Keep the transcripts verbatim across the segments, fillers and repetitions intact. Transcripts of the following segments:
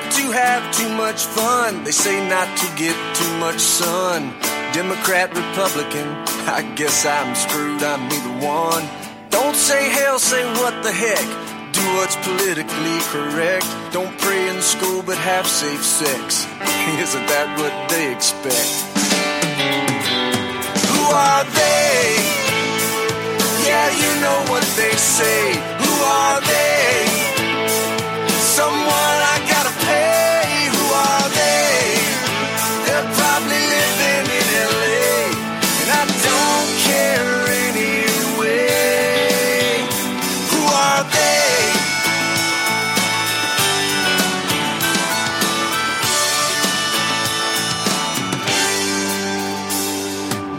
not to have too much fun. They say not to get too much sun. Democrat, Republican, I guess I'm screwed, I'm neither one. Don't say hell, say what the heck. Do what's politically correct. Don't pray in school, but have safe sex. Isn't that what they expect? Who are they? Yeah, you know what they say. Who are they? Someone I gotta pay. Who are they? They're probably living in L A, and I don't care anyway. Who are they?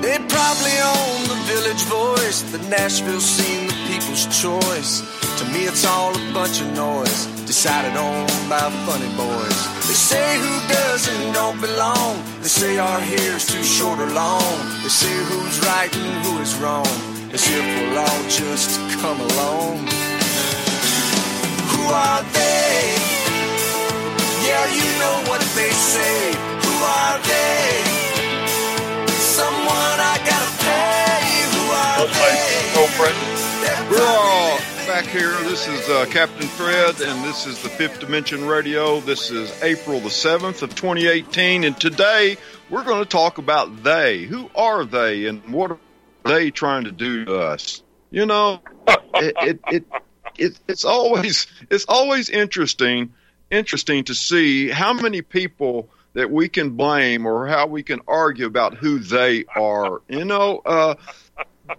They probably own the Village Voice, the Nashville scene, the People's Choice. To me it's all a bunch of noise, decided on by funny boys. They say who does and don't belong. They say our hair's too short or long. They say who's right and who is wrong, as if we'll all just come along. Who are they? Yeah, you know what they say. Who are they? Someone I gotta pay. Who are they? We're all back here. This is uh, Captain Fred, and this is the Fifth Dimension Radio. This is April the seventh of twenty eighteen, and today we're going to talk about they. Who are they, and what are they trying to do to us? You know, it, it, it, it it's always it's always interesting interesting to see how many people that we can blame or how we can argue about who they are. You know. Uh,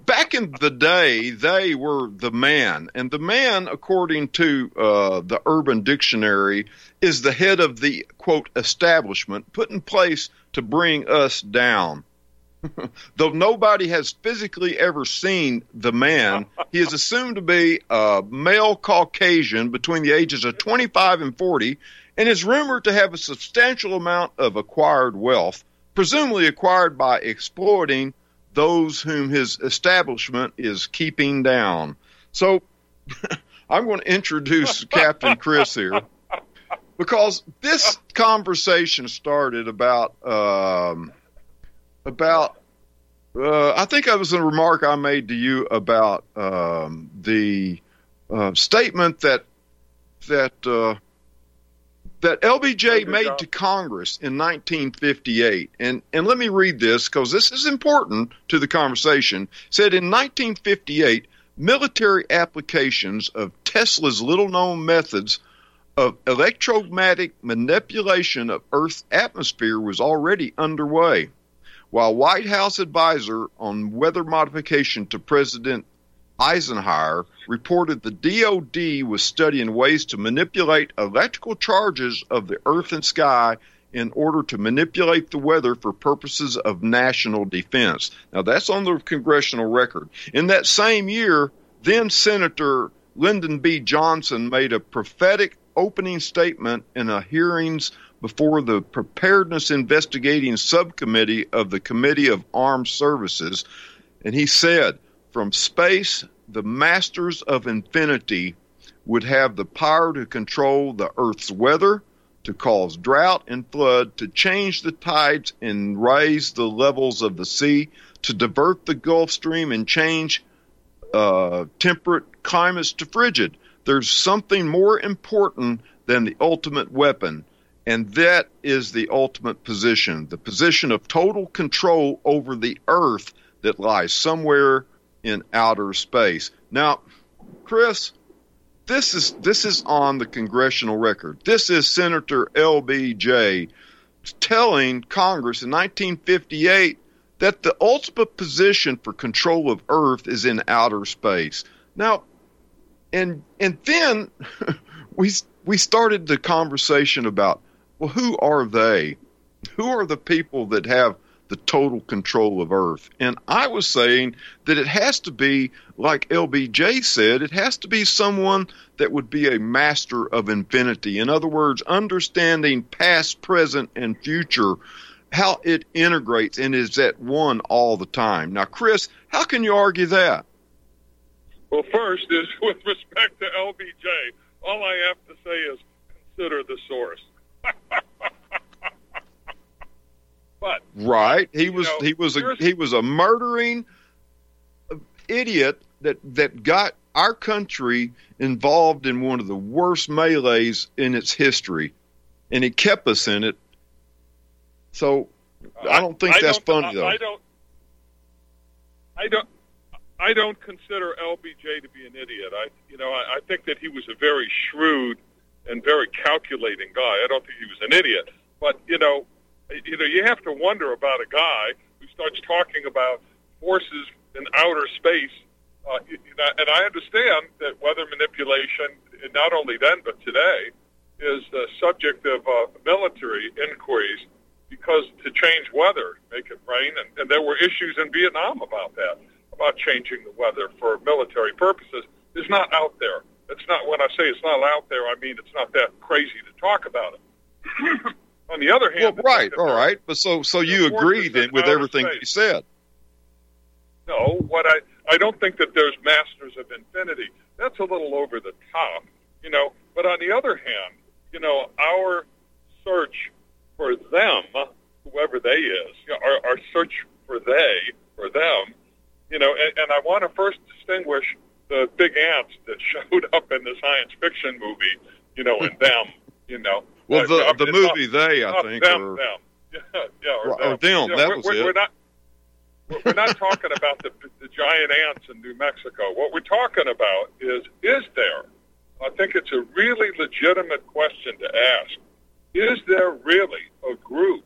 Back in the day, they were the man, and the man, according to uh, the Urban Dictionary, is the head of the, quote, establishment put in place to bring us down. Though nobody has physically ever seen the man, he is assumed to be a male Caucasian between the ages of twenty-five and forty, and is rumored to have a substantial amount of acquired wealth, presumably acquired by exploiting those whom his establishment is keeping down. So I'm going to introduce Captain Chris here, because this conversation started about, um, about uh, I think it was a remark I made to you about um, the uh, statement that, that, uh, that L B J made to Congress in nineteen fifty-eight, and, and let me read this because this is important to the conversation, said in nineteen fifty-eight, military applications of Tesla's little-known methods of electromagnetic manipulation of Earth's atmosphere was already underway, while White House advisor on weather modification to President Eisenhower reported the D O D was studying ways to manipulate electrical charges of the earth and sky in order to manipulate the weather for purposes of national defense. Now, that's on the congressional record. In that same year, then-Senator Lyndon B. Johnson made a prophetic opening statement in a hearings before the Preparedness Investigating Subcommittee of the Committee of Armed Services, and he said, "From space, the masters of infinity would have the power to control the Earth's weather, to cause drought and flood, to change the tides and raise the levels of the sea, to divert the Gulf Stream and change uh, temperate climates to frigid. There's something more important than the ultimate weapon, and that is the ultimate position, the position of total control over the Earth that lies somewhere in outer space." Now, Chris, this is this is on the congressional record. This is Senator L B J telling Congress in nineteen fifty-eight that the ultimate position for control of Earth is in outer space. Now, and and then we we started the conversation about, well, who are they? Who are the people that have the total control of Earth? And I was saying that it has to be, like L B J said, it has to be someone that would be a master of infinity. In other words, understanding past, present, and future, how it integrates and is at one all the time. Now, Chris, how can you argue that? Well, first is with respect to L B J, all I have to say is consider the source. But right, he was know, he was a, he was a murdering idiot that that got our country involved in one of the worst melees in its history, and he kept us in it. So uh, I don't think I that's don't, funny I, though. I don't. I don't. I don't consider L B J to be an idiot. I, you know, I, I think that he was a very shrewd and very calculating guy. I don't think he was an idiot, but you know, you know, you have to wonder about a guy who starts talking about forces in outer space. Uh, you know, and I understand that weather manipulation, not only then but today, is the subject of uh, military inquiries, because to change weather, make it rain, and, and there were issues in Vietnam about that. About changing the weather for military purposes is not out there. It's not, when I say it's not out there, I mean it's not that crazy to talk about it. On the other hand, well, right, all right, but so so you agree then with everything that you said? No, what I I don't think that there's masters of infinity. That's a little over the top, you know. But on the other hand, you know, our search for them, whoever they is, you know, our, our search for they for them. You know, and, and I want to first distinguish the big ants that showed up in the science fiction movie, you know, and them, you know. Well, the, uh, the movie not, They, I think. Them, or, them. Yeah, yeah, or, or them. them you know, that we're, was we're, it. We're not, we're not talking about the, the giant ants in New Mexico. What we're talking about is, is there, I think it's a really legitimate question to ask, is there really a group,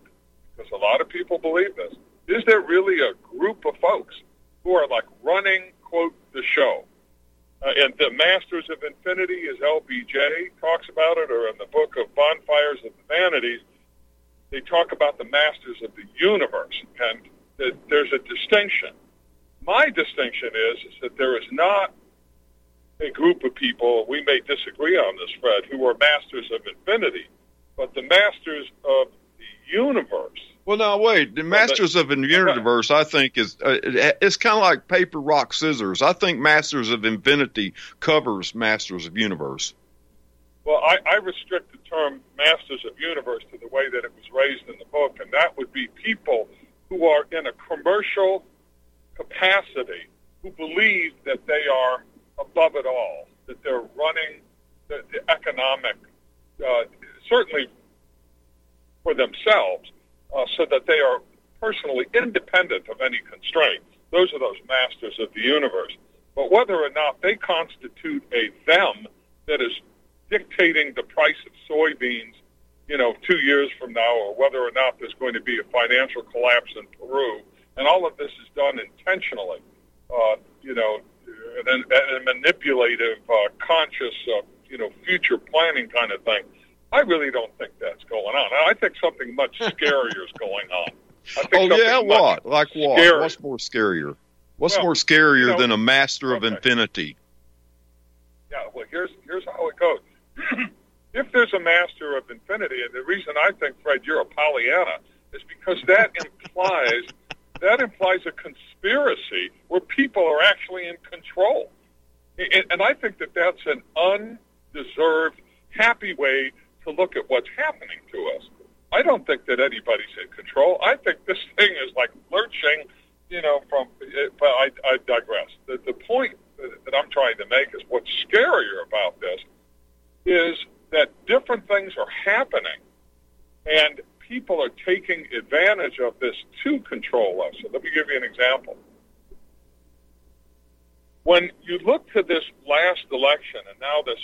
because a lot of people believe this, is there really a group of folks who are like running, quote, the show? Uh, and the Masters of Infinity, as L B J talks about it, or in the book of Bonfires of the Vanities, they talk about the Masters of the Universe, and that there's a distinction. My distinction is, is that there is not a group of people, we may disagree on this, Fred, who are Masters of Infinity, but the Masters of the Universe. Well, no, wait. The Masters of the Universe, I think, is uh, it, it's kind of like paper, rock, scissors. I think Masters of Infinity covers Masters of Universe. Well, I, I restrict the term Masters of Universe to the way that it was raised in the book, and that would be people who are in a commercial capacity who believe that they are above it all, that they're running the, the economic, uh, certainly for themselves, Uh, so that they are personally independent of any constraint. Those are those masters of the universe. But whether or not they constitute a them that is dictating the price of soybeans, you know, two years from now, or whether or not there's going to be a financial collapse in Peru, and all of this is done intentionally, uh, you know, and a manipulative, uh, conscious, uh, you know, future planning kind of thing. I really don't think that's going on. I think something much scarier is going on. I think oh, yeah, what? Like what? Scarier. What's more scarier? What's well, more scarier you know, than a master of okay. infinity? Yeah, well, here's here's how it goes. If there's a master of infinity, and the reason I think, Fred, you're a Pollyanna, is because that implies that implies a conspiracy where people are actually in control. And, and I think that that's an undeserved, happy way to look at what's happening to us. I don't think that anybody's in control. I think this thing is like lurching, you know, from, but I, I digress. The, the point that I'm trying to make is what's scarier about this is that different things are happening and people are taking advantage of this to control us. So let me give you an example. When you look to this last election and now this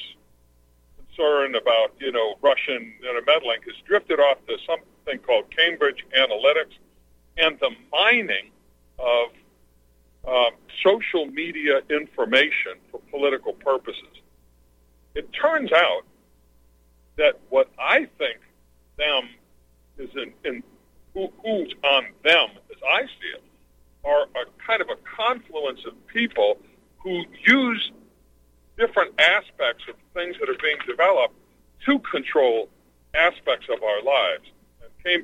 concern about, you know, Russian meddling has drifted off to something called Cambridge Analytics and the mining of um, social media information for political purposes. It turns out that what I think them is in, in who, who's on them, as I see it, are a kind of a confluence of people who use different aspects of things that are being developed to control aspects of our lives.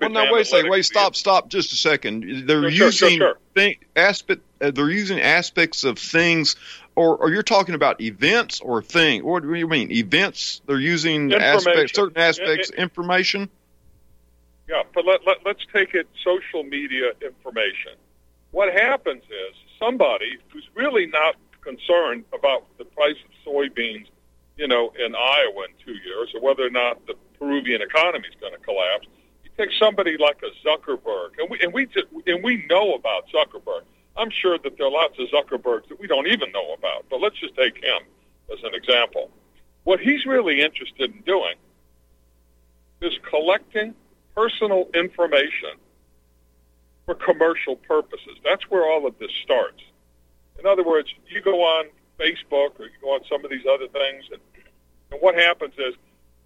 Well, no, wait a second. Wait, stop, stop, just a second. They're sure, using sure, sure. Thing, aspect. Uh, they're using aspects of things, or, or you're talking about events or thing. What do you mean? Events? They're using aspects, certain aspects, it, it, information. Yeah, but let, let, let's take it social media information. What happens is somebody who's really not concerned about the price of soybeans, you know, in Iowa in two years or whether or not the Peruvian economy is going to collapse, you take somebody like a Zuckerberg, and we, and, we just, and we know about Zuckerberg. I'm sure that there are lots of Zuckerbergs that we don't even know about, but let's just take him as an example. What he's really interested in doing is collecting personal information for commercial purposes. That's where all of this starts. In other words, you go on Facebook or you go on some of these other things, and, and what happens is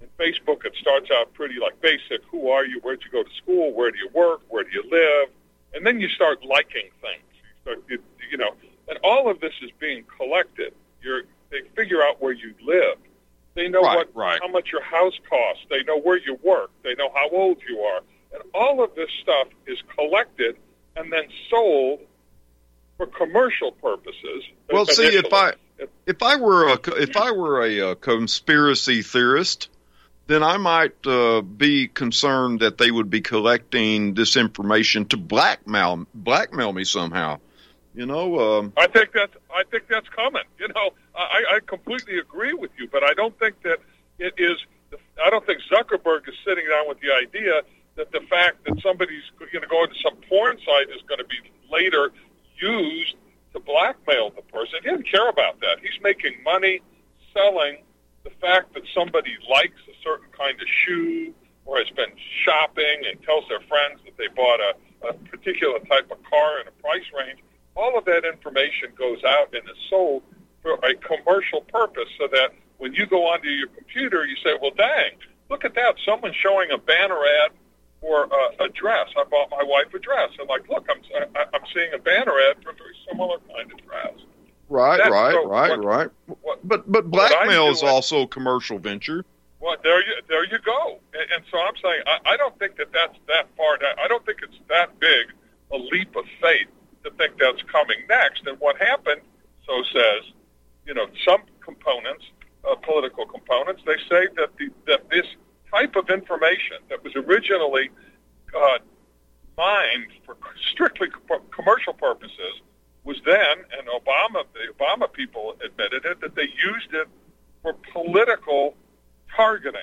in Facebook it starts out pretty like basic. Who are you? Where'd you go to school? Where do you work? Where do you live? And then you start liking things. You start, you, you know, and all of this is being collected. You're, they figure out where you live. They know right, what, right. how much your house costs. They know where you work. They know how old you are. And all of this stuff is collected and then sold for commercial purposes. Well, see, if I if I were a if I were a, a conspiracy theorist, then I might uh, be concerned that they would be collecting this information to blackmail blackmail me somehow. You know, um, I think that's I think that's coming. You know, I, I completely agree with you, but I don't think that it is. I don't think Zuckerberg is sitting down with the idea that the fact that somebody's going to go into some porn site is going to be later used to blackmail the person. He doesn't care about that. He's making money selling the fact that somebody likes a certain kind of shoe or has been shopping and tells their friends that they bought a, a particular type of car in a price range. All of that information goes out and is sold for a commercial purpose so that when you go onto your computer, you say, well, dang, look at that. Someone's showing a banner ad for uh, a dress. I bought my wife a dress. I'm like, look, I'm I'm seeing a banner ad for a very similar kind of dress. Right, That's right, so right, what, right. What, but but blackmail is also a commercial venture. Well, there you there you go. And, and so I'm saying I, I don't think that that's that far. I don't think it's that big a leap of faith to think that's coming next. And what happened, so says, you know, some components, uh, political components, they say that the that this type of information that was originally uh, mined for strictly co- commercial purposes was then, and Obama, the Obama people admitted it, that they used it for political targeting.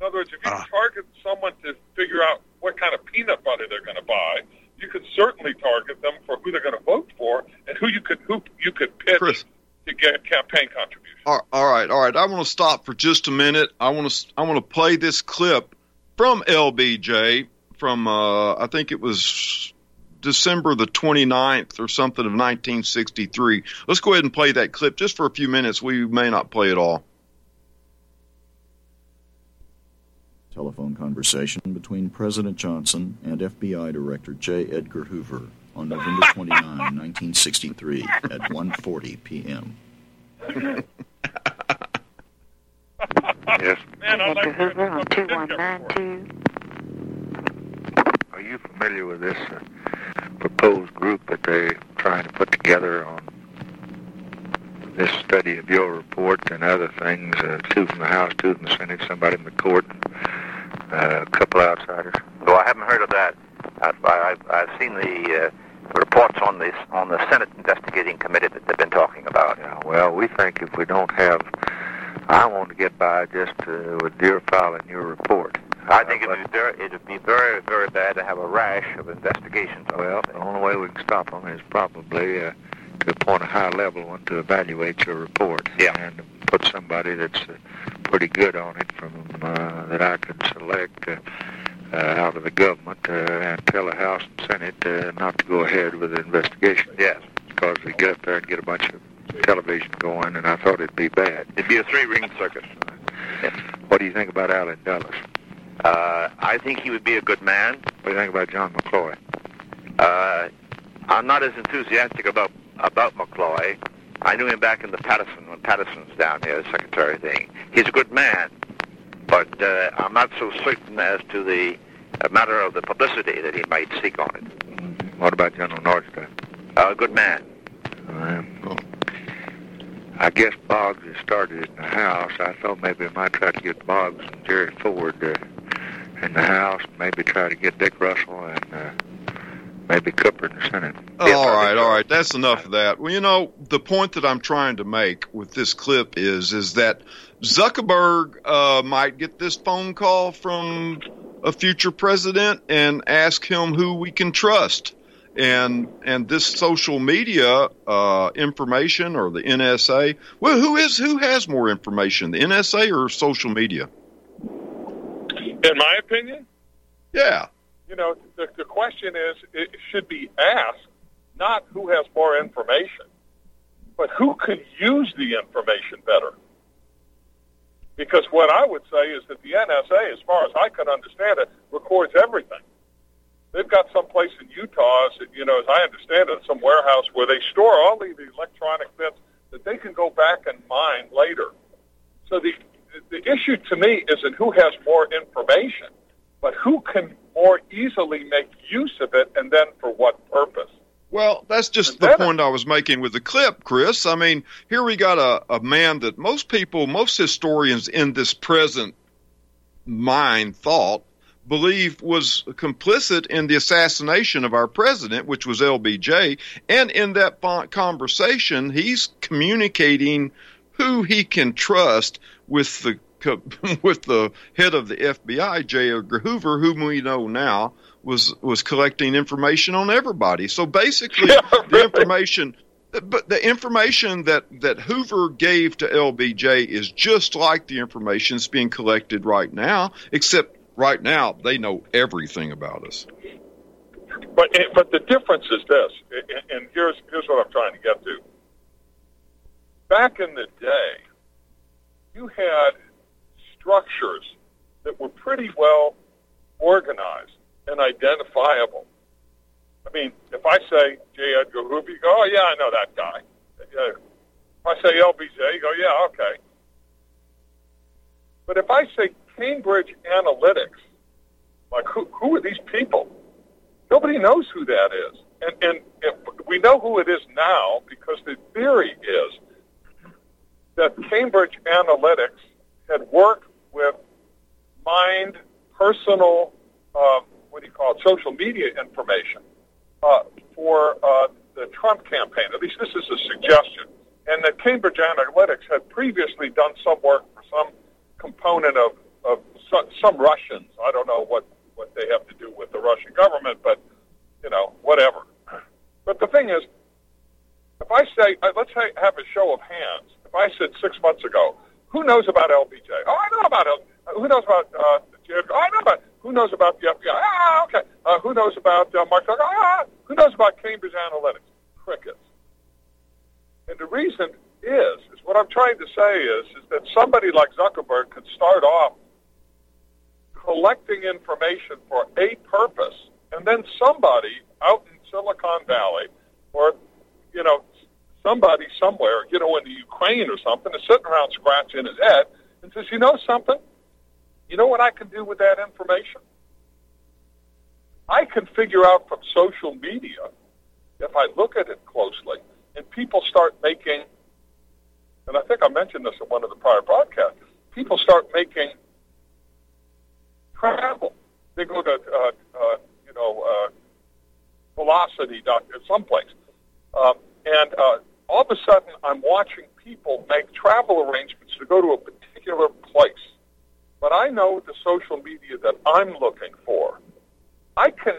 In other words, if you uh. target someone to figure out what kind of peanut butter they're going to buy, you could certainly target them for who they're going to vote for and who you could who you could pitch Chris, to get campaign contributions. All right, all right. I want to stop for just a minute. I want to I want to play this clip from L B J from uh, I think it was December the twenty-ninth or something of nineteen sixty-three. Let's go ahead and play that clip just for a few minutes. We may not play it all. Telephone conversation between President Johnson and F B I Director J. Edgar Hoover on November twenty-ninth, nineteen sixty-three at one forty p.m. Yes. Man, I like Hoover on two one nine two. Are you familiar with this uh, proposed group that they're trying to put together on this study of your report and other things, uh, two from the House, two from the Senate, somebody in the court, uh, a couple outsiders? Oh, I haven't heard of that. I, I, I've seen the uh, reports on, this, on the Senate investigating committee that they've been talking about. Yeah, well, we think if we don't have, I want to get by just uh, with your file and your report. I think uh, it would be very, it'd be very, very bad to have a rash of investigations. Well, the only way we can stop them is probably... Uh, to appoint a high-level one to evaluate your report, yeah, and put somebody that's uh, pretty good on it from uh, that I could select uh, uh, out of the government uh, and tell the House and Senate uh, not to go ahead with the investigation. Yes, because we get up there and get a bunch of television going, and I thought it'd be bad. It'd be a three-ring circus. Uh, yeah. What do you think about Alan Dulles? Uh, I think he would be a good man. What do you think about John McCloy? Uh, I'm not as enthusiastic about. About McCloy, I knew him back in the Patterson, when Patterson's down here, the secretary thing. He's a good man, but uh, I'm not so certain as to the uh, matter of the publicity that he might seek on it. What about General Nordstrom? A uh, good man. Um, cool. I guess Boggs has started in the House. I thought maybe I might try to get Boggs and Jerry Ford uh, in the House, maybe try to get Dick Russell and uh, maybe Cooper in the Senate. Oh, yeah, all right, all right. That's enough of that. Well, you know, the point that I'm trying to make with this clip is is that Zuckerberg uh, might get this phone call from a future president and ask him who we can trust. And and this social media uh, information or the N S A, well, who is who has more information, the N S A or social media? In my opinion? Yeah. You know, the, the question is, it should be asked, not who has more information, but who could use the information better. Because what I would say is that the N S A, as far as I can understand it, records everything. They've got some place in Utah, you know, as I understand it, some warehouse where they store all the electronic bits that they can go back and mine later. So the the issue to me isn't who has more information, but who can more easily make use of it, and then for what purpose? Well, that's just the point I was making with the clip, Chris. I mean, here we got a, a man that most people, most historians in this present mind thought, believed was complicit in the assassination of our president, which was L B J, and in that conversation, he's communicating who he can trust with the with the head of the F B I, J. Edgar Hoover, whom we know now was was collecting information on everybody. So basically, yeah, really? the information, but the information that that Hoover gave to L B J is just like the information that's being collected right now, except. Right now, they know everything about us. But but the difference is this, and here's here's what I'm trying to get to. Back in the day, you had structures that were pretty well organized and identifiable. I mean, if I say J. Edgar Hoover, you go, oh, yeah, I know that guy. If I say L B J, you go, yeah, okay. But if I say Cambridge Analytics, like who, who are these people? Nobody knows who that is. And, and, and we know who it is now because the theory is that Cambridge Analytics had worked with mined personal, uh, what do you call it, social media information uh, for uh, the Trump campaign. At least this is a suggestion. And that Cambridge Analytics had previously done some work for some component of Of some, some Russians. I don't know what, what they have to do with the Russian government, but, you know, whatever. But the thing is, if I say, let's say, have a show of hands. If I said six months ago, who knows about L B J? Oh, I know about L B J. Who knows about uh, J. Edgar? I know about Who knows about the F B I? Ah, okay. Uh, who knows about uh, Mark Zuckerberg? Ah, who knows about Cambridge Analytics? Crickets. And the reason is, is what I'm trying to say is, is that somebody like Zuckerberg could start off collecting information for a purpose, and then somebody out in Silicon Valley, or, you know, somebody somewhere, you know, in the Ukraine or something, is sitting around scratching his head and says, you know something? You know what I can do with that information? I can figure out from social media, if I look at it closely, and people start making, and I think I mentioned this in one of the prior broadcasts, people start making travel. They go to, uh, uh, you know, uh, Velocity, someplace. Um, and uh, all of a sudden, I'm watching people make travel arrangements to go to a particular place. But I know the social media that I'm looking for. I can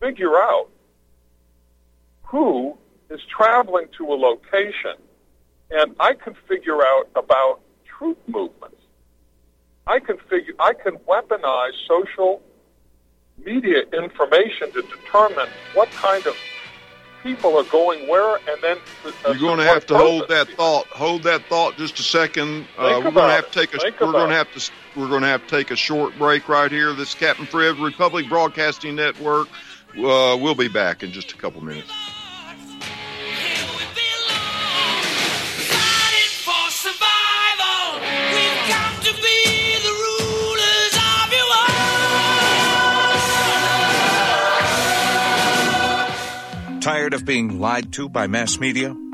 figure out who is traveling to a location, and I can figure out about troop movements. I can figure. I can weaponize social media information to determine what kind of people are going where, and then uh, you're going to have to hold that thought. Hold that thought just a second. Uh, we're going to have to take a. Think we're going to have to. We're going to have to take a short break right here. This is Captain Fred, Republic Broadcasting Network. Uh, we'll be back in just a couple minutes. Tired of being lied to by mass media?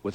With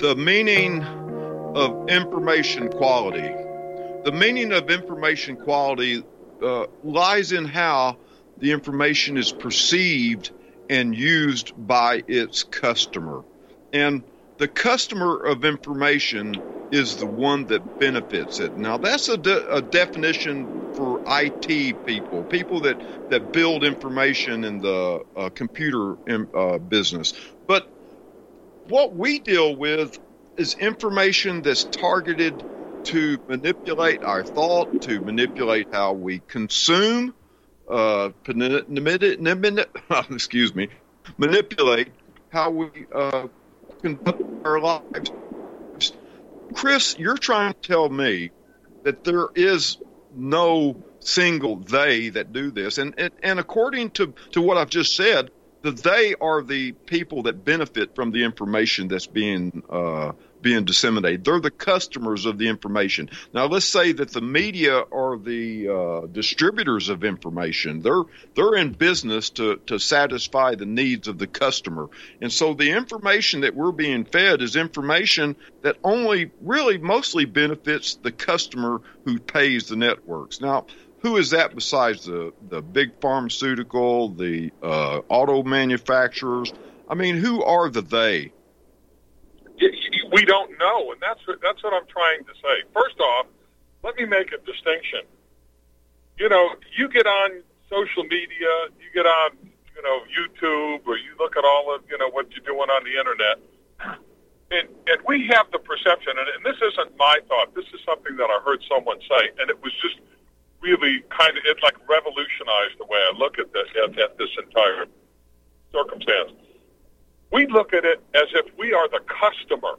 The meaning of information quality. The meaning of information quality uh, lies in how the information is perceived and used by its customer. And the customer of information is the one that benefits it. Now, that's a, de- a definition for I T people, people that, that build information in the uh, computer uh, business. But what we deal with is information that's targeted to manipulate our thought, to manipulate how we consume, uh, excuse me, manipulate how we uh, conduct our lives. Chris, you're trying to tell me that there is no single they that do this. And, and, and according to, to what I've just said, the they are the people that benefit from the information that's being uh, being disseminated. They're the customers of the information. Now, let's say that the media are the uh, distributors of information. They're they're in business to, to satisfy the needs of the customer. And so the information that we're being fed is information that only really mostly benefits the customer who pays the networks. Now, who is that besides the, the big pharmaceutical, the uh, auto manufacturers? I mean, who are the they? We don't know, and that's what, that's what I'm trying to say. First off, let me make a distinction. You know, you get on social media, you get on, you know, YouTube, or you look at all of, you know, what you're doing on the internet, and and we have the perception, and, and this isn't my thought, this is something that I heard someone say, and it was just really kind of, it like revolutionized the way I look at this, at, at this entire circumstance. We look at it as if we are the customer.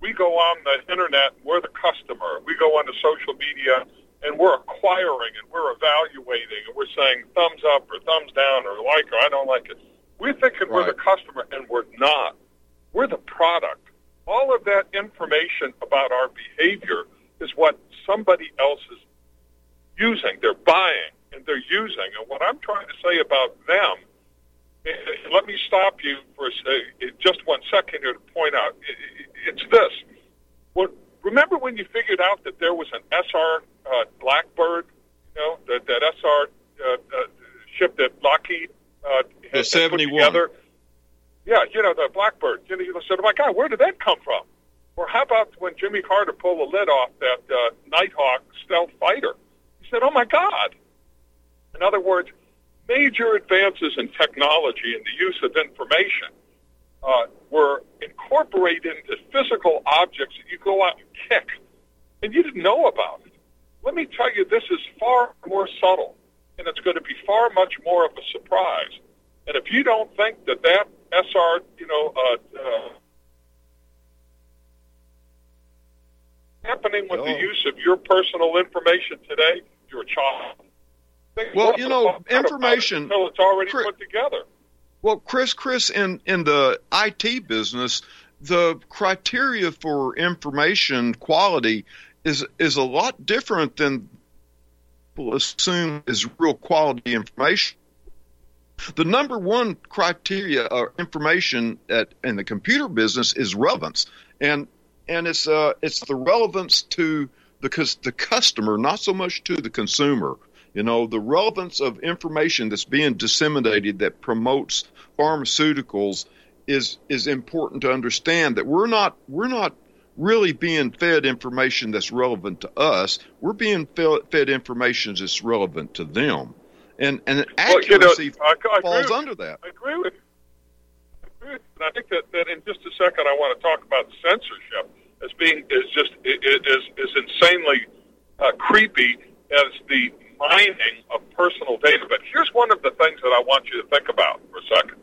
We go on the internet, we're the customer. We go onto social media, and we're acquiring, and we're evaluating, and we're saying thumbs up or thumbs down or like or I don't like it. We're thinking right. We're the customer, and we're not. We're the product. All of that information about our behavior is what somebody else is using. They're buying, and they're using. And what I'm trying to say about them, let me stop you for a, just one second here to point out, it's this. Well, remember when you figured out that there was an S R uh, Blackbird, you know, that, that S R uh, uh, ship that Lockheed uh, had put together? Yeah, you know, the Blackbird. You know, you said, oh, my God, where did that come from? Or how about when Jimmy Carter pulled the lid off that uh, Nighthawk stealth fighter? He said, oh, my God. In other words, major advances in technology and the use of information uh, were incorporated into physical objects that you go out and kick, and you didn't know about it. Let me tell you, this is far more subtle, and it's going to be far much more of a surprise. And if you don't think that that S R, you know, uh, uh, happening with no. the use of your personal information today, you're a child. Well, you know, information until it's already Chris, put together. Well, Chris, Chris, in, in the I T business, the criteria for information quality is is a lot different than people assume is real quality information. The number one criteria of information at in the computer business is relevance, and and it's uh it's the relevance to the the customer, not so much to the consumer. You know, the relevance of information that's being disseminated that promotes pharmaceuticals is is important to understand that we're not we're not really being fed information that's relevant to us. We're being fed information that's relevant to them, and and accuracy well, you know, I, I falls under that. I agree with you. I agree with you. And I think that, that in just a second I want to talk about censorship as being is just is is insanely uh, creepy as the mining of personal data. But here's one of the things that I want you to think about for a second.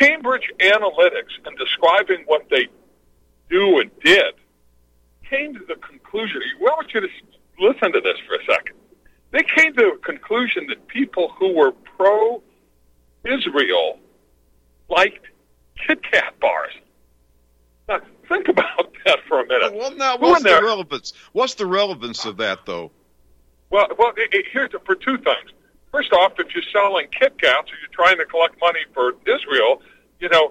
Cambridge Analytica, in describing what they do and did, came to the conclusion, I want you to listen to this for a second. They came to a conclusion that people who were pro-Israel liked Kit Kat bars. Now, think about that for a minute. Well, now, what's the relevance? What's the relevance of that, though? Well, well, it, it, here's for two things. First off, if you're selling Kit Kats or you're trying to collect money for Israel, you know,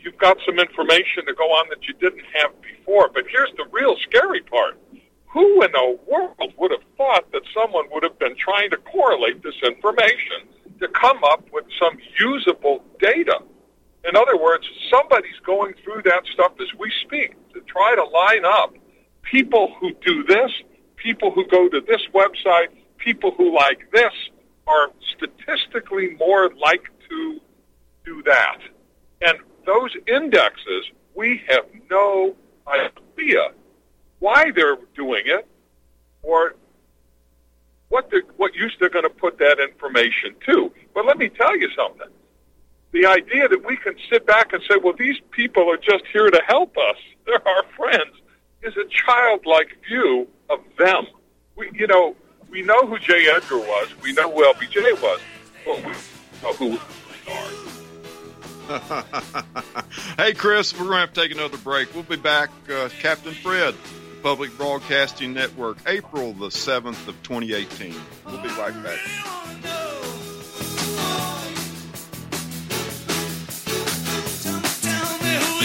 you've got some information to go on that you didn't have before. But here's the real scary part. Who in the world would have thought that someone would have been trying to correlate this information to come up with some usable data? In other words, somebody's going through that stuff as we speak to try to line up people who do this, people who go to this website, people who like this, are statistically more like to do that. And those indexes, we have no idea why they're doing it or what they're, what use they're going to put that information to. But let me tell you something. The idea that we can sit back and say, well, these people are just here to help us, they're our friends, is a childlike view of them. We, you know, we know who J. Edgar was. We know who L B J was. But we know who are. Hey, Chris, we're going to have to take another break. We'll be back. Uh, Captain Fred, Public Broadcasting Network, April the seventh of twenty eighteen. We'll be right back. Tell me who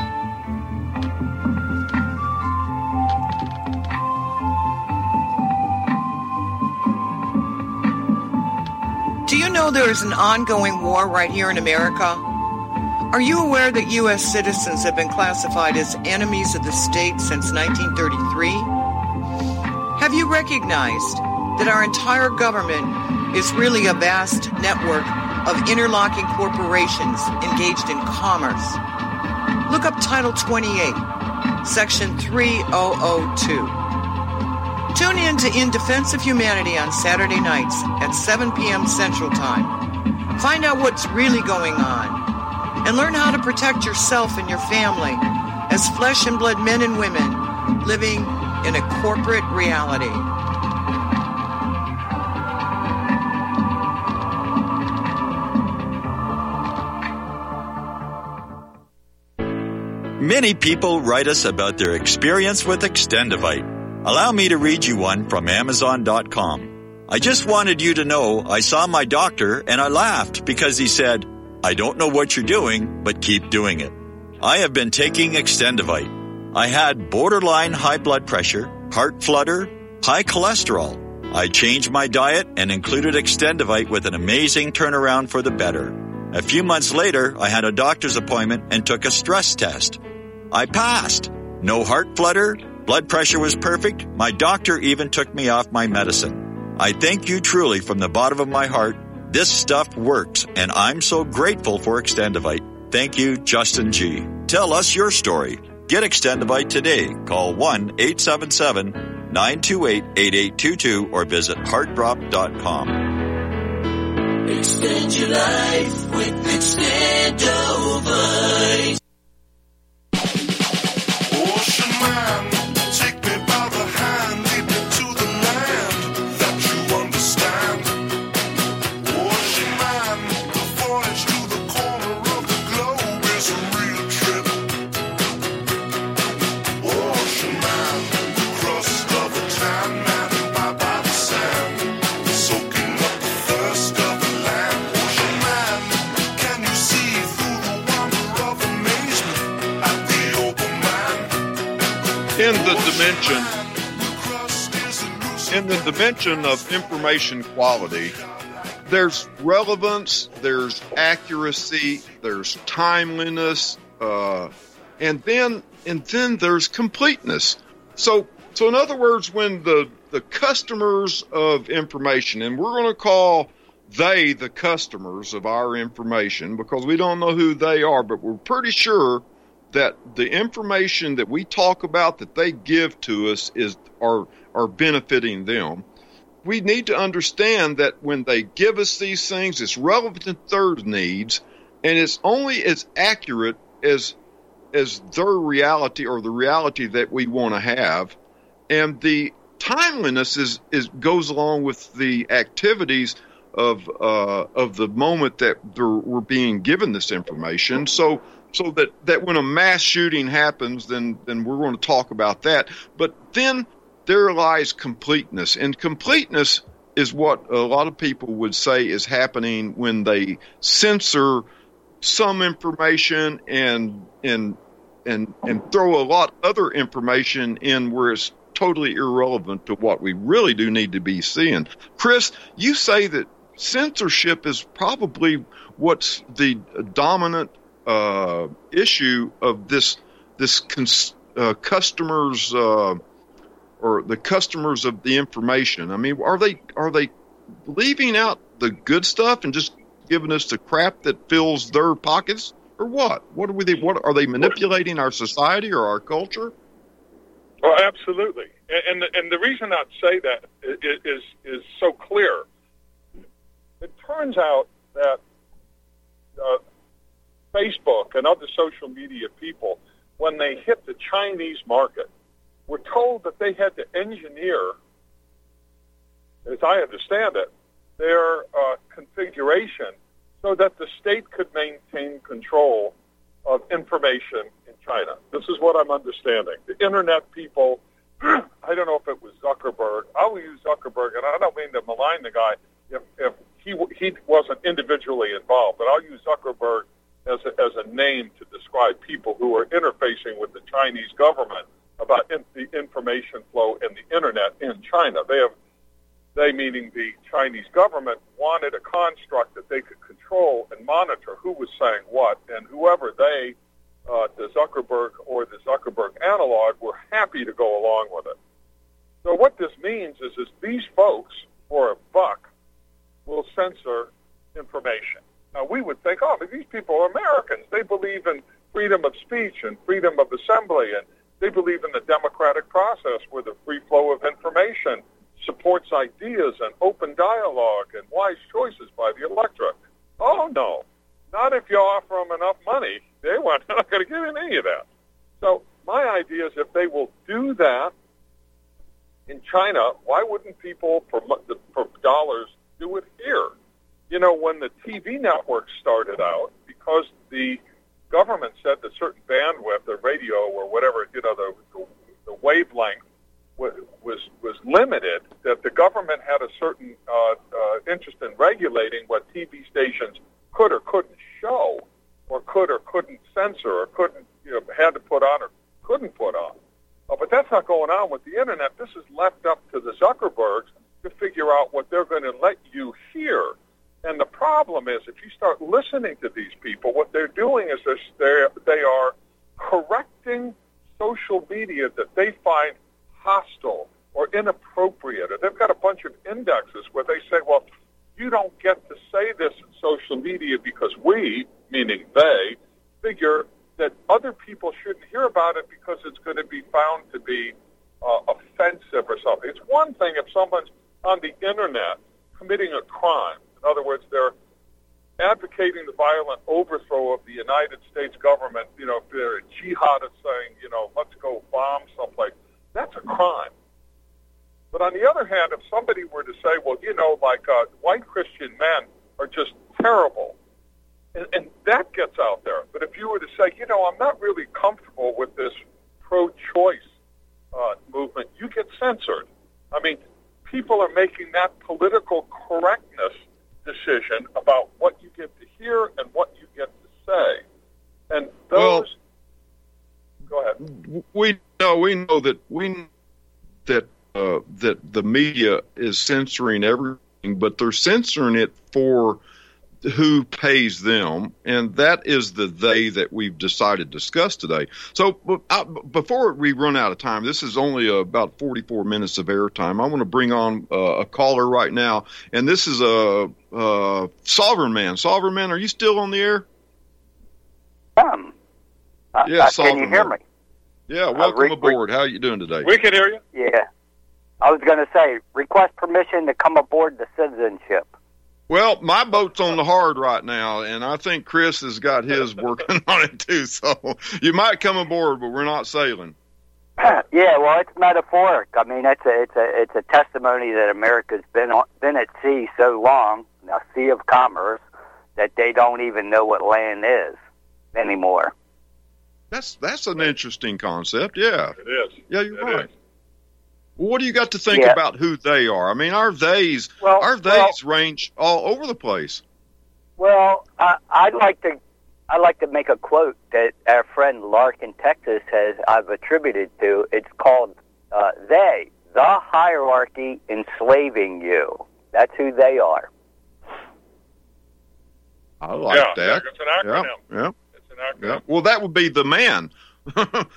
Do you know there is an ongoing war right here in America? Are you aware that U S citizens have been classified as enemies of the state since nineteen thirty-three? Have you recognized that our entire government is really a vast network of interlocking corporations engaged in commerce? Look up Title twenty-eight, Section three thousand two. Tune in to In Defense of Humanity on Saturday nights at seven p.m. Central Time. Find out what's really going on and learn how to protect yourself and your family as flesh and blood men and women living in a corporate reality. Many people write us about their experience with Extendivite. Allow me to read you one from Amazon dot com. I just wanted you to know I saw my doctor and I laughed because he said, I don't know what you're doing, but keep doing it. I have been taking Extendivite. I had borderline high blood pressure, heart flutter, high cholesterol. I changed my diet and included Extendivite with an amazing turnaround for the better. A few months later, I had a doctor's appointment and took a stress test. I passed. No heart flutter. Blood pressure was perfect. My doctor even took me off my medicine. I thank you truly from the bottom of my heart. This stuff works, and I'm so grateful for Extendivite. Thank you, Justin G. Tell us your story. Get Extendivite today. Call one eight seven seven nine two eight eight eight two two or visit heart drop dot com. Extend your life with Extendivite. Ocean Man. In the dimension, in the dimension of information quality, there's relevance, there's accuracy, there's timeliness, uh, and then and then there's completeness. So, so in other words, when the, the customers of information, and we're going to call they the customers of our information because we don't know who they are, but we're pretty sure that the information that we talk about that they give to us is are are benefiting them. We need to understand that when they give us these things, it's relevant to their needs, and it's only as accurate as as their reality or the reality that we want to have. And the timeliness is, is goes along with the activities of uh, of the moment that we're being given this information. So. So that, that when a mass shooting happens, then, then we're going to talk about that. But then there lies completeness. And completeness is what a lot of people would say is happening when they censor some information and and and, and throw a lot of other information in where it's totally irrelevant to what we really do need to be seeing. Chris, you say that censorship is probably what's the dominant uh, issue of this this cons- uh, customers uh, or the customers of the information. I mean, are they are they leaving out the good stuff and just giving us the crap that fills their pockets, or what? What are we? What are they manipulating our society or our culture? Well, absolutely, and and the, and the reason I say that is, is is so clear. It turns out that uh, Facebook and other social media people, when they hit the Chinese market, were told that they had to engineer, as I understand it, their uh, configuration so that the state could maintain control of information in China. This is what I'm understanding. The Internet people, I don't know if it was Zuckerberg. I will use Zuckerberg, and I don't mean to malign the guy if, if he he wasn't individually involved, but I'll use Zuckerberg as a, as a name to describe people who are interfacing with the Chinese government about in, the information flow and the Internet in China. They have They, meaning the Chinese government, wanted a construct that they could control and monitor who was saying what, and whoever they, uh, the Zuckerberg or the Zuckerberg analog, were happy to go along with it. So what this means is, is these folks, for a buck, will censor information. Now, we would think, oh, but these people are Americans. They believe in freedom of speech and freedom of assembly, and they believe in the democratic process where the free flow of information supports ideas and open dialogue and wise choices by the electorate. Oh, no. Not if you offer them enough money. They want, they're not going to give in any of that. So my idea is if they will do that in China, why wouldn't people for, for dollars do it here? You know, when the T V networks started out, because the government said that certain bandwidth or radio or whatever, you know, the, the, the wavelength was was limited, that the government had a certain uh, uh, interest in regulating what T V stations could or couldn't show, or could or couldn't censor, or couldn't, you know, had to put on or couldn't put on. Uh, but that's not going on with the Internet. This is left up to the Zuckerbergs to figure out what they're going to let you hear. And the problem is, if you start listening to these people, what they're doing is they're, they are correcting social media that they find hostile or inappropriate, or they've got a bunch of indexes where they say, well, you don't get to say this in social media because we, meaning they, figure that other people shouldn't hear about it because it's going to be found to be uh, offensive or something. It's one thing if someone's on the Internet committing a crime. In other words, they're advocating the violent overthrow of the United States government. You know, if they're a jihadist saying, you know, let's go bomb someplace, that's a crime. But on the other hand, if somebody were to say, well, you know, like uh, white Christian men are just terrible, and, and that gets out there. But if you were to say, you know, I'm not really comfortable with this pro-choice uh, movement, you get censored. I mean, people are making that political correctness decision about what you get to hear and what you get to say. And those... Well, go ahead. We know we know that we that uh, that the media is censoring everything, but they're censoring it for who pays them, and that is the they that we've decided to discuss today. So I, before we run out of time, this is only about forty-four minutes of airtime. I want to bring on uh, a caller right now, and this is a, a Sovereign Man. Sovereign Man, are you still on the air? Um. Uh, yeah, uh, can you hear me? Yeah, welcome uh, re- aboard. Re- How are you doing today? We can hear you. Yeah. I was going to say, request permission to come aboard the Citizenship. Well, my boat's on the hard right now, and I think Chris has got his working on it too, so you might come aboard, but we're not sailing. Yeah, well, it's metaphoric. I mean, it's a, it's a, it's a testimony that America's been, on, been at sea so long, a sea of commerce, that they don't even know what land is anymore. That's that's an interesting concept, yeah. It is. Yeah, you're it right. Is. What do you got to think yeah. about who they are? I mean, our theys, well, our theys well, range all over the place. Well, I, I'd like to, I'd like to make a quote that our friend Lark in Texas has I've attributed to. It's called uh, "They, the hierarchy enslaving you." That's who they are. I like yeah, that. It's an acronym. Yeah. yeah. in our country. Yeah. Well, that would be the man.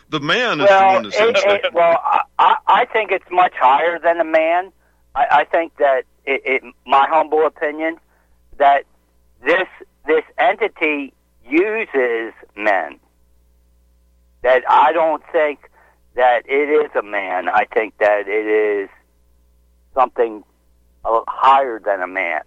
The man is well, the one that's it, it, it, Well, I, I think it's much higher than a man. I, I think that, it, it, my humble opinion, that this this entity uses men. That I don't think that it is a man. I think that it is something higher than a man.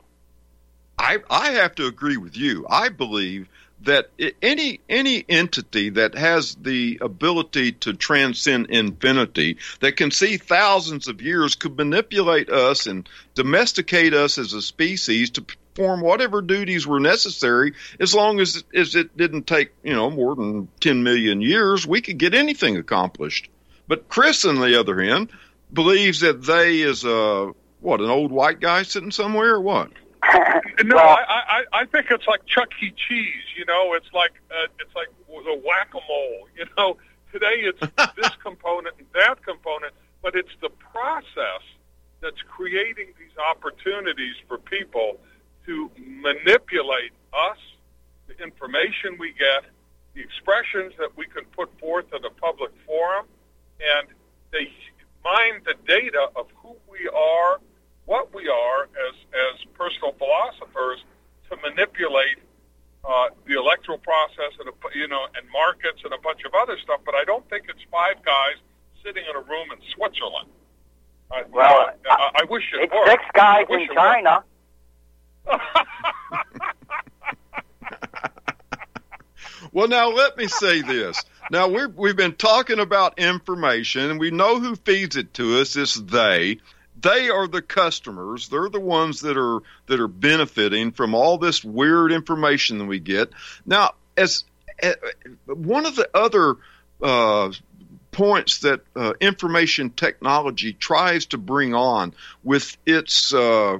I I have to agree with you. I believe that any any entity that has the ability to transcend infinity, that can see thousands of years, could manipulate us and domesticate us as a species to perform whatever duties were necessary, as long as, as it didn't take, you know, more than ten million years, we could get anything accomplished. But Chris, on the other hand, believes that they is a, what, an old white guy sitting somewhere or what? No, well, I, I I think it's like Chuck E. Cheese, you know. It's like uh, it's like the whack-a-mole, you know. Today it's this component and that component, but it's the process that's creating these opportunities for people to manipulate us, the information we get, the expressions that we can put forth in a public forum, and they mine the data of who we are, what we are as, as personal philosophers to manipulate uh, the electoral process and, you know, and markets and a bunch of other stuff. But I don't think it's five guys sitting in a room in Switzerland. I, well, uh, I, I wish it it's were. Six guys in China. Well, now let me say this. Now, we're, we've been talking about information, and we know who feeds it to us. It's they. They are the customers. They're the ones that are that are benefiting from all this weird information that we get. Now, as uh, one of the other uh, points that uh, information technology tries to bring on with its uh,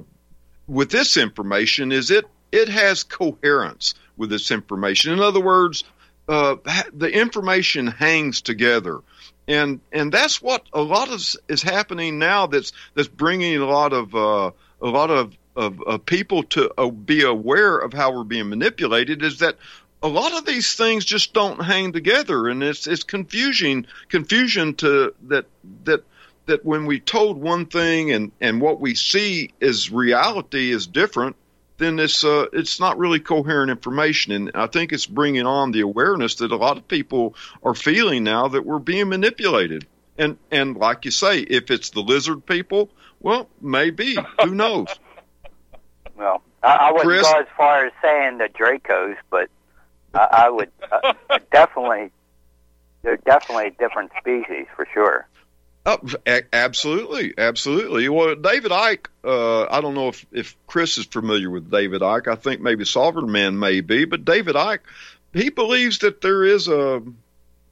with this information is it it has coherence with this information. In other words, uh, the information hangs together. And and that's what a lot of is happening now. That's that's bringing a lot of uh, a lot of, of, of people to uh, be aware of how we're being manipulated. Is that a lot of these things just don't hang together, and it's it's confusing confusion to that that that when we told one thing and, and what we see as reality is different. Then it's uh, it's not really coherent information, and I think it's bringing on the awareness that a lot of people are feeling now that we're being manipulated. And and like you say, if it's the lizard people, well, maybe who knows? Well, I, I wouldn't Chris? go as far as saying the Dracos, but I, I would uh, definitely they're definitely different species for sure. Oh, a- absolutely, absolutely. Well, David Icke, uh, I don't know if, if Chris is familiar with David Icke. I think maybe Sovereign Man may be, but David Icke, he believes that there is a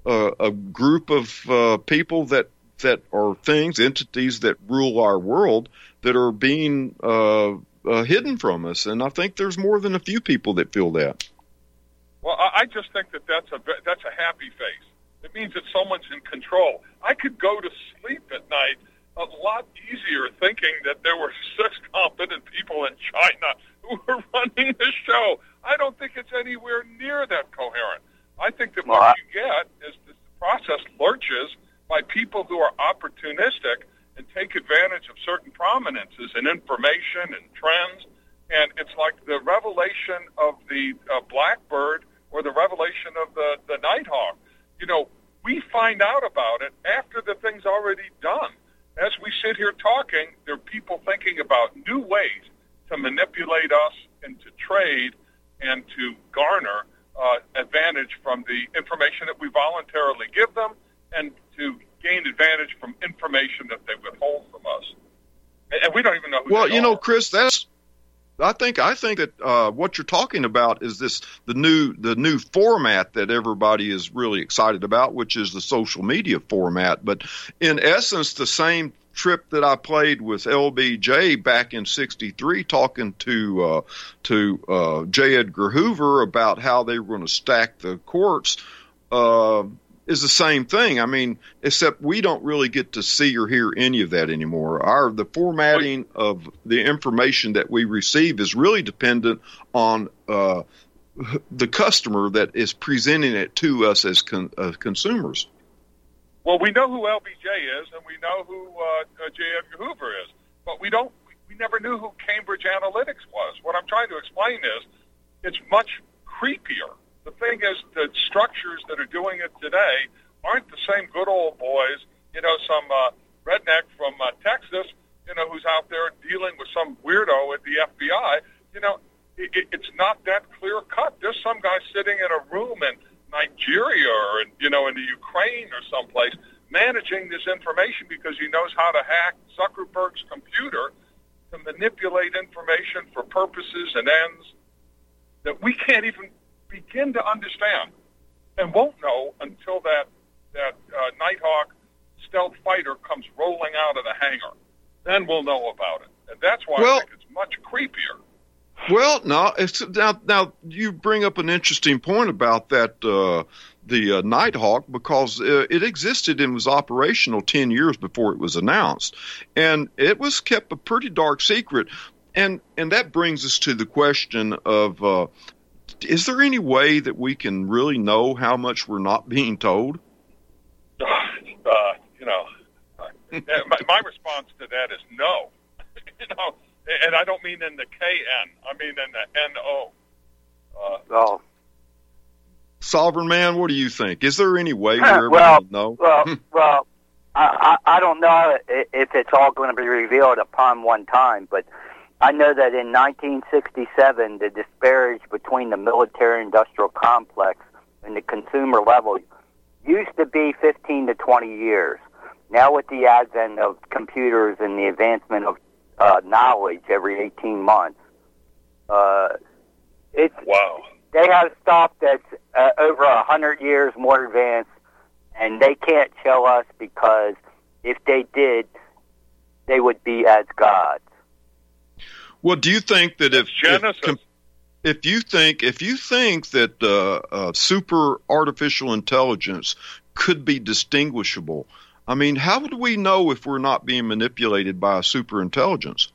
a, a group of uh, people that, that are things, entities that rule our world that are being uh, uh, hidden from us, and I think there's more than a few people that feel that. Well, I, I just think that that's a, that's a happy face. It means that someone's in control. I could go to sleep at night a lot easier thinking that there were six competent people in China who were running the show. I don't think it's anywhere near that coherent. I think that what you get is the process lurches by people who are opportunistic and take advantage of certain prominences and information and trends. And it's like the revelation of the uh, blackbird or the revelation of the, the nighthawk. You know, we find out about it after the thing's already done. As we sit here talking, there are people thinking about new ways to manipulate us and to trade and to garner uh, advantage from the information that we voluntarily give them and to gain advantage from information that they withhold from us. And we don't even know who Well, you know, are. Chris, that's... I think I think that uh, what you're talking about is this the new the new format that everybody is really excited about, which is the social media format. But in essence, the same trip that I played with L B J back in sixty-three, talking to uh, to uh, J. Edgar Hoover about how they were going to stack the courts. Uh, Is the same thing. I mean, except we don't really get to see or hear any of that anymore. Our the formatting of the information that we receive is really dependent on uh, the customer that is presenting it to us as con- uh, consumers. Well, we know who L B J is, and we know who uh, J. Edgar Hoover is, but we don't. We never knew who Cambridge Analytics was. What I'm trying to explain is, it's much creepier. The thing is, the structures that are doing it today aren't the same good old boys. You know, some uh, redneck from uh, Texas, you know, who's out there dealing with some weirdo at the F B I. You know, it, it's not that clear cut. There's some guy sitting in a room in Nigeria or, in, you know, in the Ukraine or someplace managing this information because he knows how to hack Zuckerberg's computer to manipulate information for purposes and ends that we can't even begin to understand and won't know until that, that uh, Nighthawk stealth fighter comes rolling out of the hangar. Then we'll know about it. And that's why well, I think it's much creepier. Well, no, it's now, now you bring up an interesting point about that uh, the uh, Nighthawk, because uh, it existed and was operational ten years before it was announced. And it was kept a pretty dark secret. And and that brings us to the question of, uh, is there any way that we can really know how much we're not being told? Uh, you know, my, my response to that is no. You know, and I don't mean in the K N. I mean in the N O. Uh, no. Sovereign man, what do you think? Is there any way we're well, able to know? well, well, I, I don't know if it's all going to be revealed upon one time, but I know that in nineteen sixty-seven, the disparage between the military-industrial complex and the consumer level used to be fifteen to twenty years. Now with the advent of computers and the advancement of uh, knowledge every eighteen months, uh, it's, wow. they have stuff that's uh, over one hundred years more advanced, and they can't show us because if they did, they would be as gods. Well, do you think that if if, if you think if you think that uh, uh, super artificial intelligence could be distinguishable? I mean, how would we know if we're not being manipulated by a super intelligence?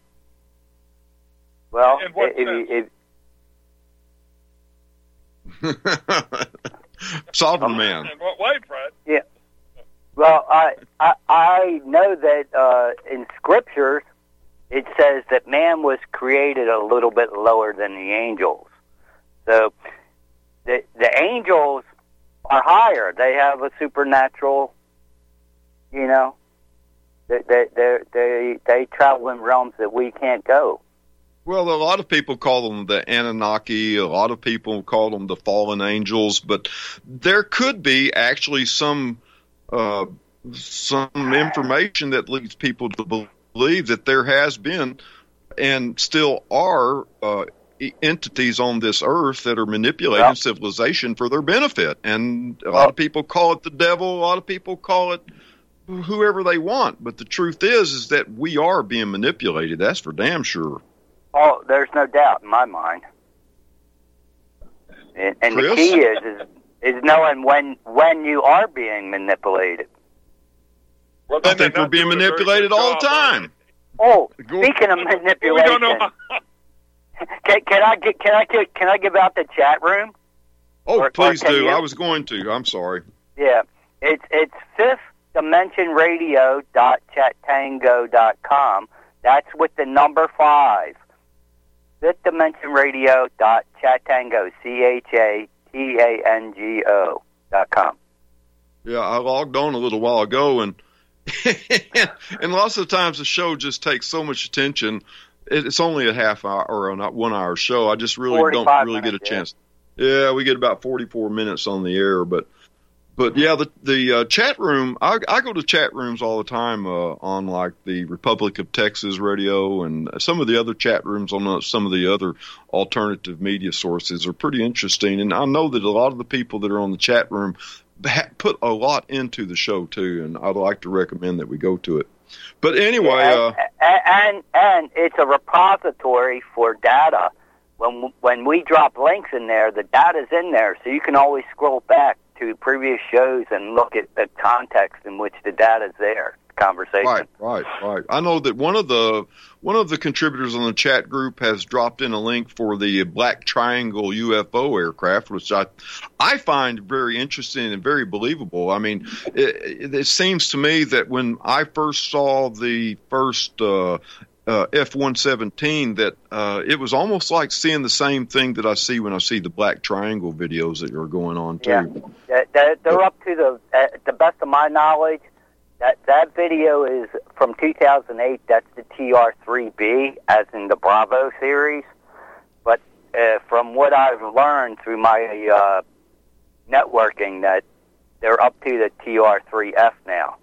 Well, In what if, if, if... sovereign man. In what way, Fred? Yeah. Well, I I, I know that uh, in scriptures. It says that man was created a little bit lower than the angels. So the the angels are higher. They have a supernatural, you know, they they they they, they travel in realms that we can't go. Well, a lot of people call them the Anunnaki. A lot of people call them the fallen angels. But there could be actually some uh, some information that leads people to believe. believe that there has been and still are uh, entities on this earth that are manipulating well, civilization for their benefit. And a lot of people call it the devil. A lot of people call it whoever they want. But the truth is, is that we are being manipulated. That's for damn sure. Oh, there's no doubt in my mind. And, and the key is, is is knowing when when you are being manipulated. Well, I think we're being manipulated all the time. Oh, speaking of manipulation, can, can I get can I get, can I give out the chat room? Oh, or, please or do. You? I was going to. I'm sorry. Yeah, it's it's fifth dimension radio dot chat tango dot com. That's with the number five. Fifth Dimension Radio dot chatango c h a t a n g o dot com. Yeah, I logged on a little while ago and. and, and lots of times the show just takes so much attention. It, it's only a half hour or not one hour show. I just really don't really minutes, get a chance. Yeah. yeah, we get about forty-four minutes on the air. But but yeah, the the uh, chat room. I, I go to chat rooms all the time uh, on like the Republic of Texas radio and some of the other chat rooms on some of the other alternative media sources are pretty interesting. And I know that a lot of the people that are on the chat room. Put a lot into the show too, and I'd like to recommend that we go to it. But anyway, yeah, and, uh, and and it's a repository for data. When when we drop links in there, the data's in there, so you can always scroll back to previous shows and look at the context in which the data's there. conversation. Right, right, right. I know that one of the one of the contributors on the chat group has dropped in a link for the Black Triangle U F O aircraft, which I I find very interesting and very believable. I mean, it, it seems to me that when I first saw the first uh, uh, F one seventeen, that uh, it was almost like seeing the same thing that I see when I see the Black Triangle videos that are going on too. Yeah, they're, they're up to the, at the best of my knowledge. That that video is from two thousand eight. That's the T R three B, as in the Bravo series. But uh, from what I've learned through my uh, networking, that they're up to the T R three F now.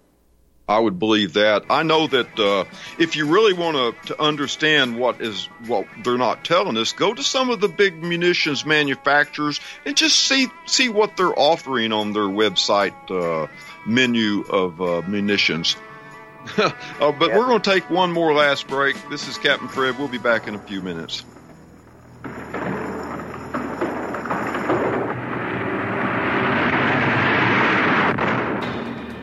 I would believe that. I know that uh, if you really want to, to understand what is what they're not telling us, go to some of the big munitions manufacturers and just see see what they're offering on their website. Uh, menu of uh, munitions. uh, but yeah. We're going to take one more last break. This is Captain Fred. We'll be back in a few minutes.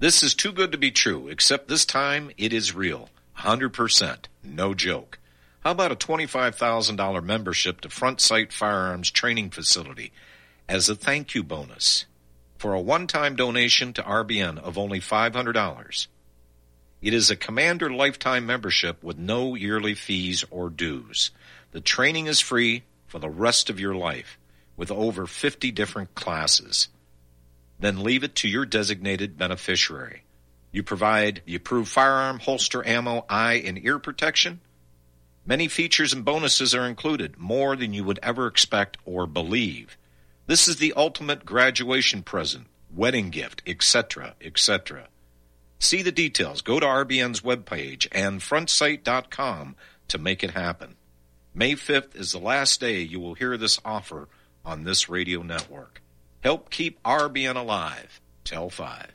This is too good to be true, except this time it is real. one hundred percent. No joke. How about a twenty-five thousand dollars membership to Front Sight Firearms Training Facility as a thank you bonus for a one-time donation to R B N of only five hundred dollars? It is a Commander Lifetime membership with no yearly fees or dues. The training is free for the rest of your life with over fifty different classes. Then leave it to your designated beneficiary. You provide the approved firearm, holster, ammo, eye, and ear protection. Many features and bonuses are included, more than you would ever expect or believe. This is the ultimate graduation present, wedding gift, et cetera, et cetera. See the details. Go to R B N's webpage and front sight dot com to make it happen. May fifth is the last day you will hear this offer on this radio network. Help keep R B N alive. Tell five.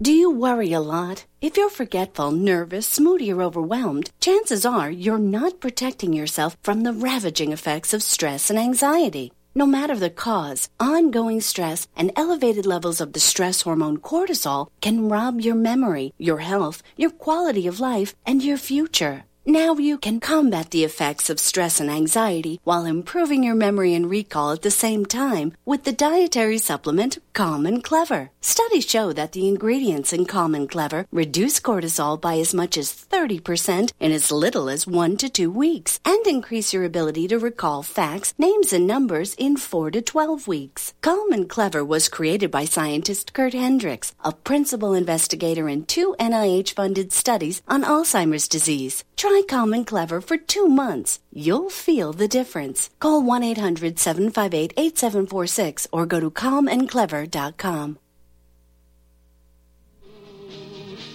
Do you worry a lot? If you're forgetful, nervous, moody, or overwhelmed, chances are you're not protecting yourself from the ravaging effects of stress and anxiety. No matter the cause, ongoing stress and elevated levels of the stress hormone cortisol can rob your memory, your health, your quality of life, and your future. Now you can combat the effects of stress and anxiety while improving your memory and recall at the same time with the dietary supplement Calm and Clever. Studies show that the ingredients in Calm and Clever reduce cortisol by as much as thirty percent in as little as one to two weeks and increase your ability to recall facts, names, and numbers in four to twelve weeks. Calm and Clever was created by scientist Kurt Hendricks, a principal investigator in two N I H-funded studies on Alzheimer's disease. Try Calm and Clever for two months. You'll feel the difference. Call one eight hundred seven five eight eight seven four six or go to calm and clever dot com.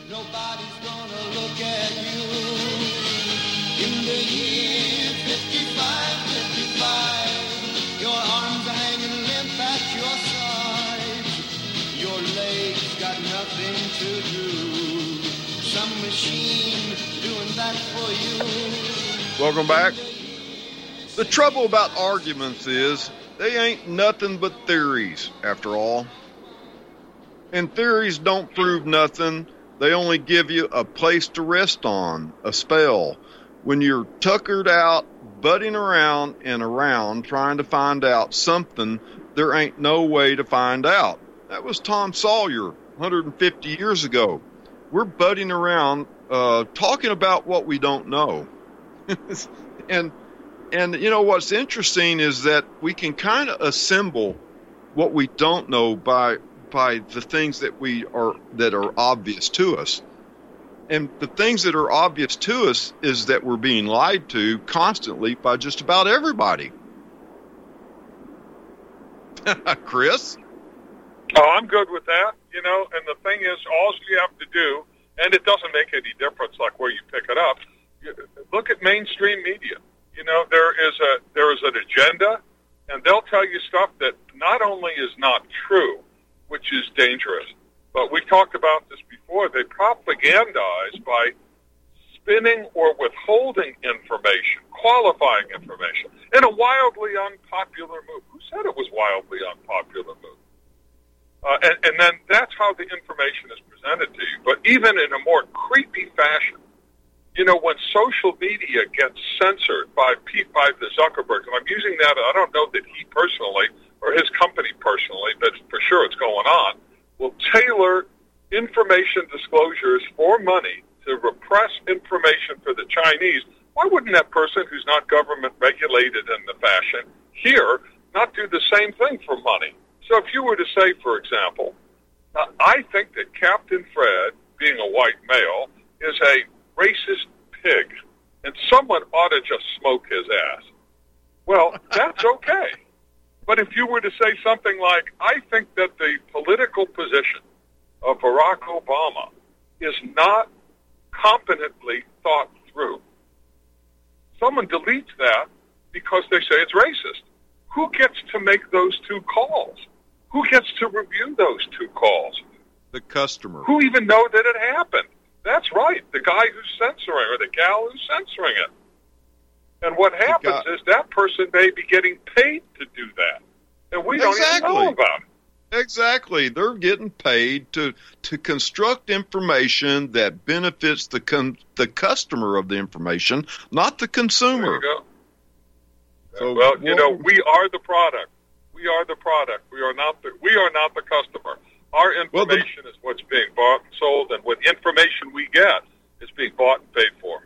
Nobody's gonna look at you in the year fifty-five, fifty-five. Your arms are hanging limp at your sides. Your legs got nothing to do. Some machine doing that for you. Welcome back. The trouble about arguments is they ain't nothing but theories, after all. And theories don't prove nothing. They only give you a place to rest on, a spell. When you're tuckered out, butting around and around, trying to find out something, there ain't no way to find out. That was Tom Sawyer one hundred fifty years ago. We're butting around uh, talking about what we don't know. and and you know what's interesting is that we can kind of assemble what we don't know by by the things that we are that are obvious to us. And the things that are obvious to us is that we're being lied to constantly by just about everybody. Chris? Oh, I'm good with that. You know, and the thing is, all you have to do, and it doesn't make any difference like where you pick it up, look at mainstream media. You know, there is a there is an agenda, and they'll tell you stuff that not only is not true, which is dangerous, but we've talked about this before. They propagandize by spinning or withholding information, qualifying information, in a wildly unpopular move. Who said it was wildly unpopular move? Uh, and, and then that's how the information is presented to you. But even in a more creepy fashion, you know, when social media gets censored by Pete, by the Zuckerberg, and I'm using that, I don't know that he personally or his company personally, but for sure it's going on, will tailor information disclosures for money to repress information for the Chinese. Why wouldn't that person who's not government regulated in the fashion here not do the same thing for money? So if you were to say, for example, uh, I think that Captain Fred, being a white male, is a racist pig, and someone ought to just smoke his ass. Well, that's okay. But if you were to say something like, I think that the political position of Barack Obama is not competently thought through, someone deletes that because they say it's racist. Who gets to make those two calls? Who gets to review those two calls? The customer. Who even know that it happened? That's right, the guy who's censoring or the gal who's censoring it. And what happens is that person may be getting paid to do that. And we don't even know about it. Exactly. They're getting paid to to construct information that benefits the con- the customer of the information, not the consumer. There you go. So, well, you know, we are the product. We are the product. We are not the we are not the customer. Our information well, the, is what's being bought and sold, and what information we get is being bought and paid for.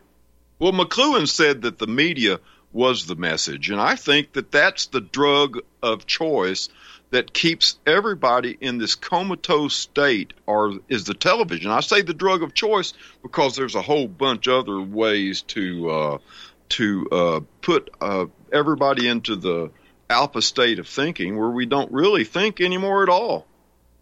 Well, McLuhan said that the media was the message, and I think that that's the drug of choice that keeps everybody in this comatose state or is the television. I say the drug of choice because there's a whole bunch of other ways to uh, to uh, put uh, everybody into the alpha state of thinking where we don't really think anymore at all.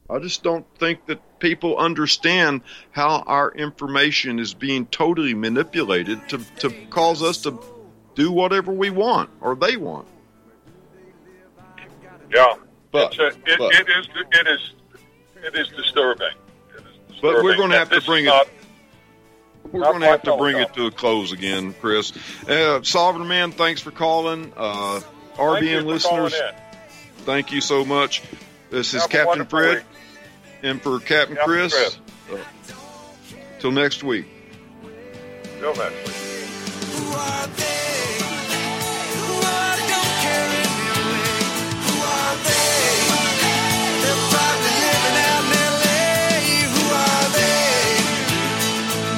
I just don't think that people understand how our information is being totally manipulated to, to cause us to do whatever we want or they want. Yeah, but, a, it, but. It, is, it is it is disturbing. It is disturbing. But we're going to have to bring it. Not, we're going to have to bring it to a close again, Chris. Uh, Sovereign Man, thanks for calling. Uh, R B N listeners, thank you so much. This is Captain Fred. Week. And for Captain yep, Chris, Chris. Uh, till next week. Till next week. Who are they? Who are they? Don't care anyway. Who are they? They're probably living out in L A. Who are they?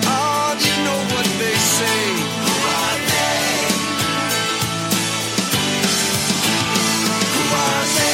Oh, you know what they say. Who are they? Who are they?